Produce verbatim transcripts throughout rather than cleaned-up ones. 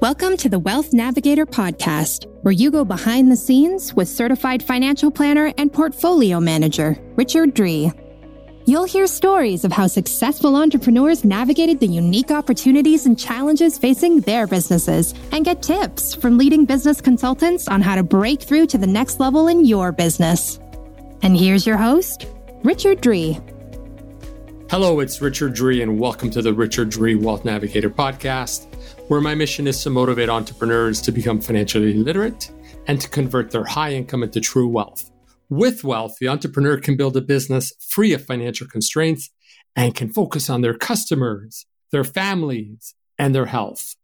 Welcome to the Wealth Navigator podcast, where you go behind the scenes with certified financial planner and portfolio manager, Richard Dri. You'll hear stories of how successful entrepreneurs navigated the unique opportunities and challenges facing their businesses and get tips from leading business consultants on how to break through to the next level in your business. And here's your host, Richard Dri. Hello, it's Richard Dri, and welcome to the Richard Dri Wealth Navigator podcast, where my mission is to motivate entrepreneurs to become financially literate and to convert their high income into true wealth. With wealth, the entrepreneur can build a business free of financial constraints and can focus on their customers, their families, and their health.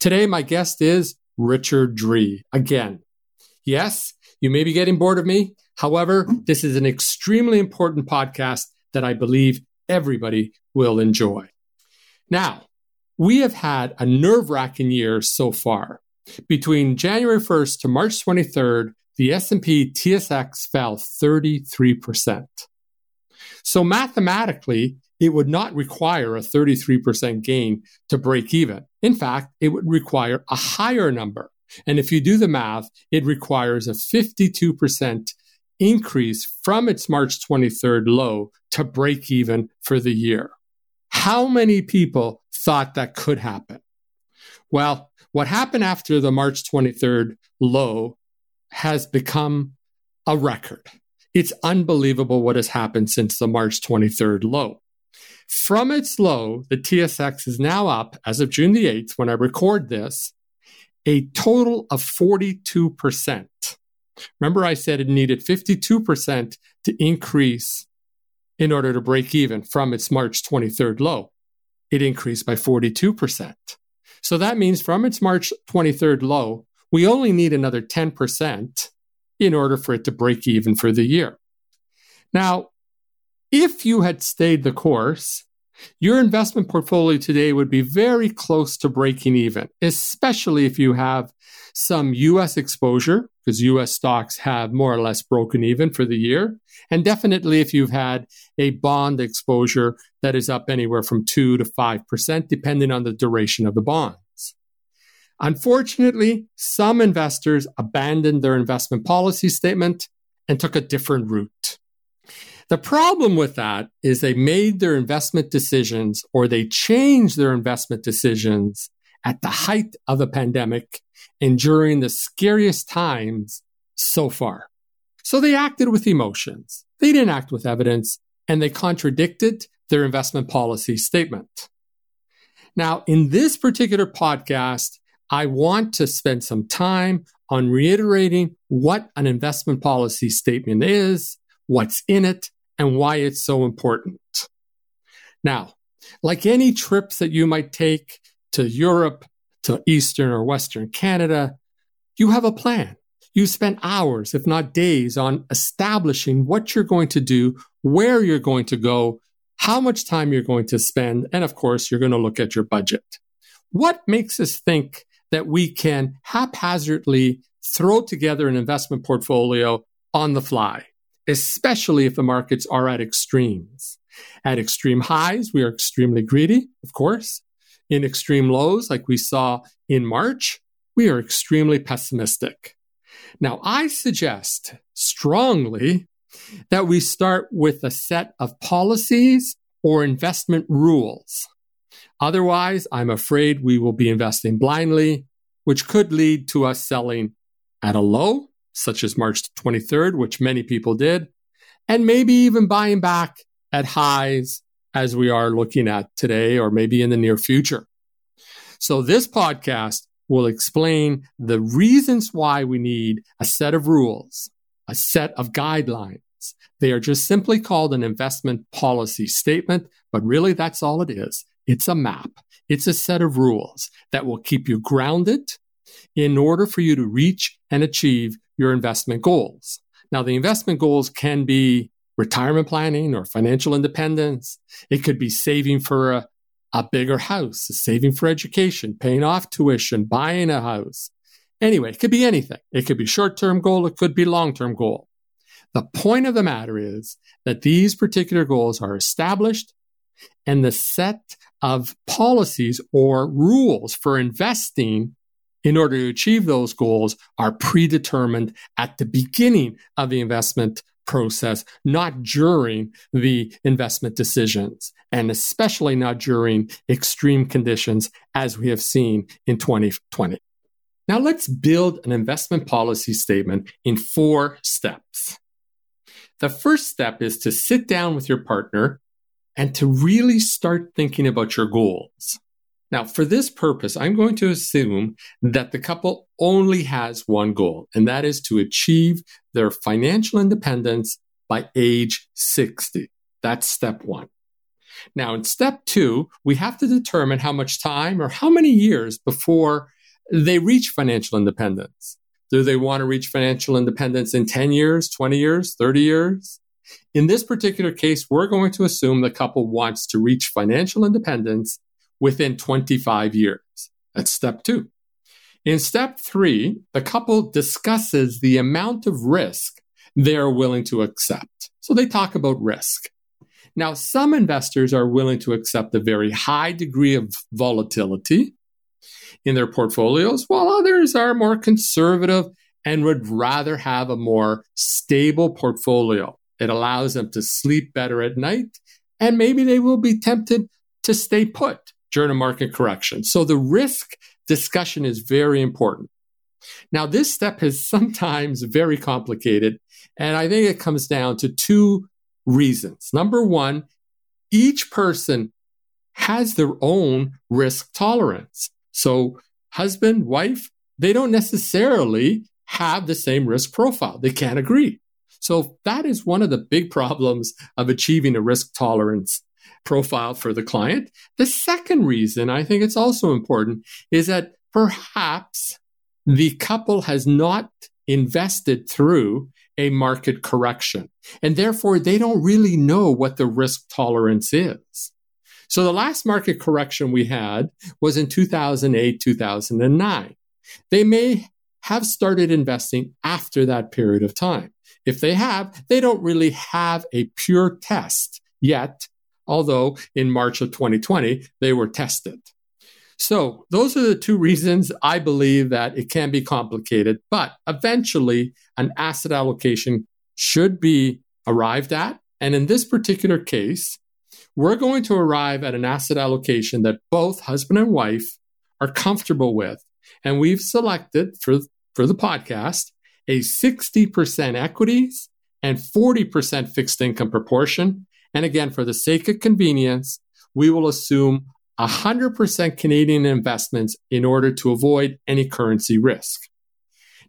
Today, my guest is Richard Dri again. Yes, you may be getting bored of me. However, this is an extremely important podcast that I believe everybody will enjoy. Now, we have had a nerve-wracking year so far. Between January first to March twenty-third, the S and P T S X fell thirty-three percent. So mathematically, it would not require a thirty-three percent gain to break even. In fact, it would require a higher number. And if you do the math, it requires a fifty-two percent increase from its March twenty-third low to break even for the year. How many people thought that could happen? Well, what happened after the March twenty-third low has become a record. It's unbelievable what has happened since the March twenty-third low. From its low, the T S X is now up, as of June the eighth, when I record this, a total of forty-two percent. Remember, I said it needed fifty-two percent to increase in order to break even from its March twenty-third low. It increased by forty-two percent. So that means from its March twenty-third low, we only need another ten percent in order for it to break even for the year. Now, if you had stayed the course, your investment portfolio today would be very close to breaking even, especially if you have some U S exposure, because U S stocks have more or less broken even for the year. And definitely if you've had a bond exposure that is up anywhere from two to five percent, depending on the duration of the bond. Unfortunately, some investors abandoned their investment policy statement and took a different route. The problem with that is they made their investment decisions, or they changed their investment decisions at the height of the pandemic and during the scariest times so far. So they acted with emotions. They didn't act with evidence, and they contradicted their investment policy statement. Now, in this particular podcast, I want to spend some time on reiterating what an investment policy statement is, what's in it, and why it's so important. Now, like any trips that you might take to Europe, to Eastern or Western Canada, you have a plan. You spend hours, if not days, on establishing what you're going to do, where you're going to go, how much time you're going to spend, and of course, you're going to look at your budget. What makes us think that we can haphazardly throw together an investment portfolio on the fly, especially if the markets are at extremes? At extreme highs, we are extremely greedy, of course. In extreme lows, like we saw in March, we are extremely pessimistic. Now, I suggest strongly that we start with a set of policies or investment rules. Otherwise, I'm afraid we will be investing blindly, which could lead to us selling at a low, such as March twenty-third, which many people did, and maybe even buying back at highs as we are looking at today or maybe in the near future. So this podcast will explain the reasons why we need a set of rules, a set of guidelines. They are just simply called an investment policy statement, but really that's all it is. It's a map. It's a set of rules that will keep you grounded in order for you to reach and achieve your investment goals. Now, the investment goals can be retirement planning or financial independence. It could be saving for a, a bigger house, saving for education, paying off tuition, buying a house. Anyway, it could be anything. It could be short-term goal. It could be long-term goal. The point of the matter is that these particular goals are established, and the set of policies or rules for investing in order to achieve those goals are predetermined at the beginning of the investment process, not during the investment decisions, and especially not during extreme conditions as we have seen in twenty twenty. Now let's build an investment policy statement in four steps. The first step is to sit down with your partner and to really start thinking about your goals. Now, for this purpose, I'm going to assume that the couple only has one goal, and that is to achieve their financial independence by age sixty. That's step one. Now, in step two, we have to determine how much time or how many years before they reach financial independence. Do they want to reach financial independence in ten years, twenty years, thirty years? In this particular case, we're going to assume the couple wants to reach financial independence within twenty-five years. That's step two. In step three, the couple discusses the amount of risk they are willing to accept. So they talk about risk. Now, some investors are willing to accept a very high degree of volatility in their portfolios, while others are more conservative and would rather have a more stable portfolio. It allows them to sleep better at night, and maybe they will be tempted to stay put during a market correction. So the risk discussion is very important. Now, this step is sometimes very complicated, and I think it comes down to two reasons. Number one, each person has their own risk tolerance. So husband, wife, they don't necessarily have the same risk profile. They can't agree. So that is one of the big problems of achieving a risk tolerance profile for the client. The second reason I think it's also important is that perhaps the couple has not invested through a market correction, and therefore they don't really know what the risk tolerance is. So the last market correction we had was in two thousand eight, two thousand nine. They may have started investing after that period of time. If they have, they don't really have a pure test yet, although in March of twenty twenty, they were tested. So those are the two reasons I believe that it can be complicated, but eventually an asset allocation should be arrived at. And in this particular case, we're going to arrive at an asset allocation that both husband and wife are comfortable with. And we've selected for, for the podcast a sixty percent equities and forty percent fixed income proportion. And again, for the sake of convenience, we will assume one hundred percent Canadian investments in order to avoid any currency risk.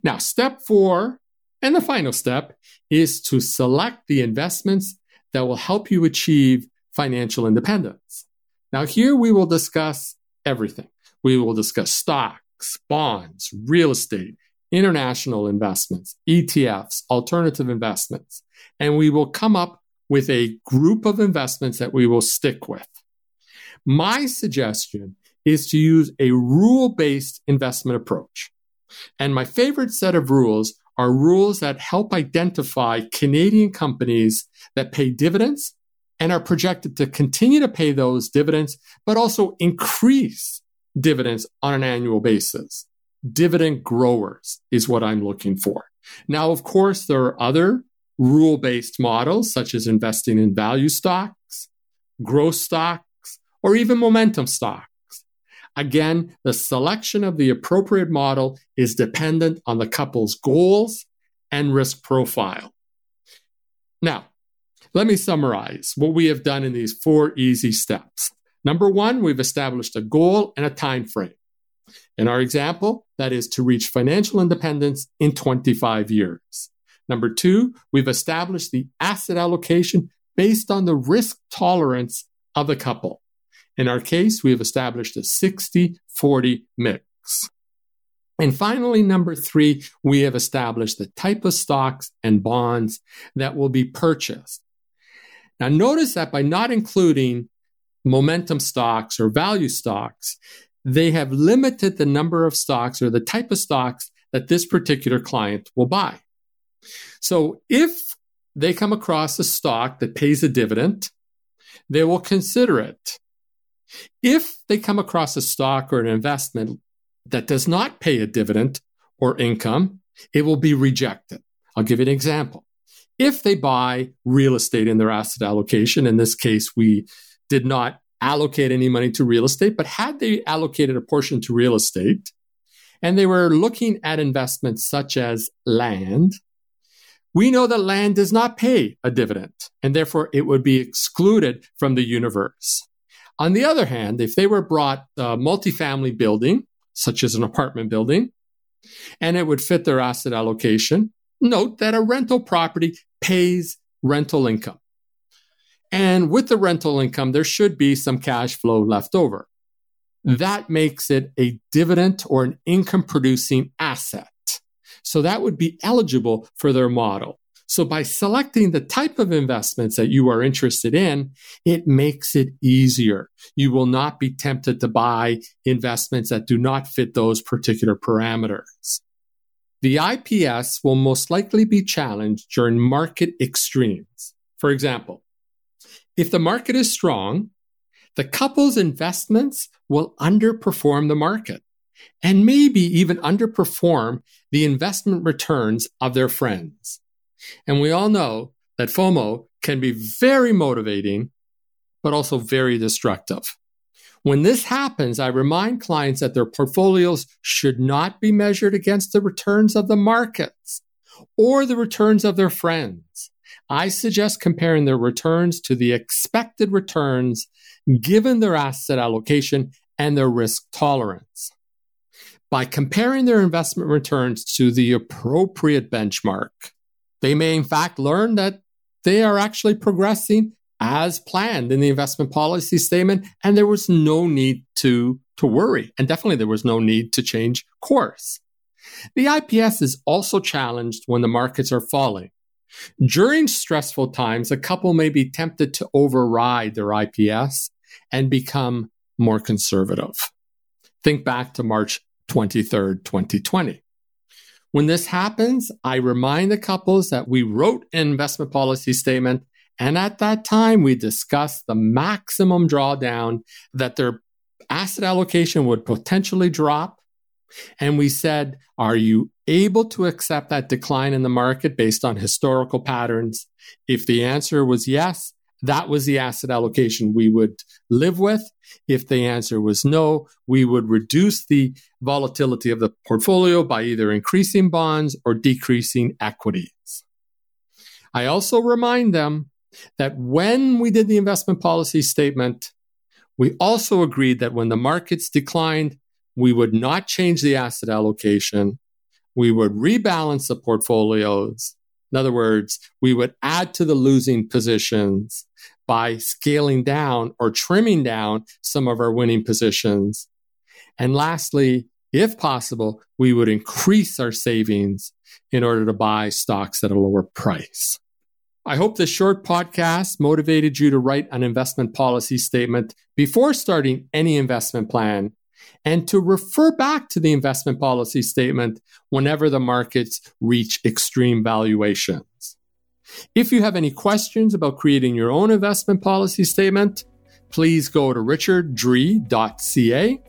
Now, step four, and the final step, is to select the investments that will help you achieve financial independence. Now, here we will discuss everything. We will discuss stocks, bonds, real estate, international investments, E T Fs, alternative investments, and we will come up with a group of investments that we will stick with. My suggestion is to use a rule-based investment approach. And my favorite set of rules are rules that help identify Canadian companies that pay dividends and are projected to continue to pay those dividends, but also increase dividends on an annual basis. Dividend growers is what I'm looking for. Now, of course, there are other rule-based models, such as investing in value stocks, growth stocks, or even momentum stocks. Again, the selection of the appropriate model is dependent on the couple's goals and risk profile. Now, let me summarize what we have done in these four easy steps. Number one, we've established a goal and a time frame. In our example, that is to reach financial independence in twenty-five years. Number two, we've established the asset allocation based on the risk tolerance of the couple. In our case, we have established a sixty forty mix. And finally, number three, we have established the type of stocks and bonds that will be purchased. Now, notice that by not including momentum stocks or value stocks, they have limited the number of stocks or the type of stocks that this particular client will buy. So if they come across a stock that pays a dividend, they will consider it. If they come across a stock or an investment that does not pay a dividend or income, it will be rejected. I'll give you an example. If they buy real estate in their asset allocation, in this case, we did not allocate any money to real estate, but had they allocated a portion to real estate and they were looking at investments such as land, we know that land does not pay a dividend and therefore it would be excluded from the universe. On the other hand, if they were brought a multifamily building, such as an apartment building, and it would fit their asset allocation, note that a rental property pays rental income. And with the rental income, there should be some cash flow left over. That makes it a dividend or an income-producing asset. So that would be eligible for their model. So by selecting the type of investments that you are interested in, it makes it easier. You will not be tempted to buy investments that do not fit those particular parameters. The I P S will most likely be challenged during market extremes. For example, if the market is strong, the couple's investments will underperform the market and maybe even underperform the investment returns of their friends. And we all know that FOMO can be very motivating, but also very destructive. When this happens, I remind clients that their portfolios should not be measured against the returns of the markets or the returns of their friends. I suggest comparing their returns to the expected returns given their asset allocation and their risk tolerance. By comparing their investment returns to the appropriate benchmark, they may in fact learn that they are actually progressing as planned in the investment policy statement, and there was no need to, to worry. And definitely there was no need to change course. The I P S is also challenged when the markets are falling. During stressful times, a couple may be tempted to override their I P S and become more conservative. Think back to March twenty-third, twenty twenty. When this happens, I remind the couples that we wrote an investment policy statement, and at that time, we discussed the maximum drawdown that their asset allocation would potentially drop. And we said, are you able to accept that decline in the market based on historical patterns? If the answer was yes, that was the asset allocation we would live with. If the answer was no, we would reduce the volatility of the portfolio by either increasing bonds or decreasing equities. I also remind them that when we did the investment policy statement, we also agreed that when the markets declined, we would not change the asset allocation. We would rebalance the portfolios. In other words, we would add to the losing positions by scaling down or trimming down some of our winning positions. And lastly, if possible, we would increase our savings in order to buy stocks at a lower price. I hope this short podcast motivated you to write an investment policy statement before starting any investment plan, and to refer back to the investment policy statement whenever the markets reach extreme valuations. If you have any questions about creating your own investment policy statement, please go to richard dri dot c a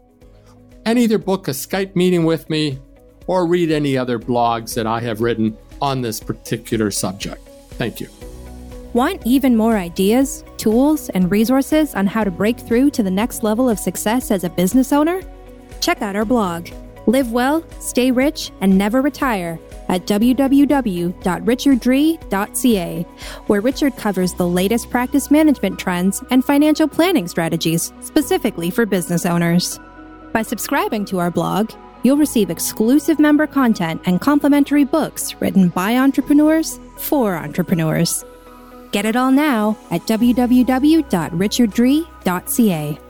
and either book a Skype meeting with me or read any other blogs that I have written on this particular subject. Thank you. Want even more ideas, tools, and resources on how to break through to the next level of success as a business owner? Check out our blog, Live Well, Stay Rich, and Never Retire at w w w dot richard dri dot c a, where Richard covers the latest practice management trends and financial planning strategies specifically for business owners. By subscribing to our blog, you'll receive exclusive member content and complimentary books written by entrepreneurs for entrepreneurs. Get it all now at w w w dot richard dri dot c a.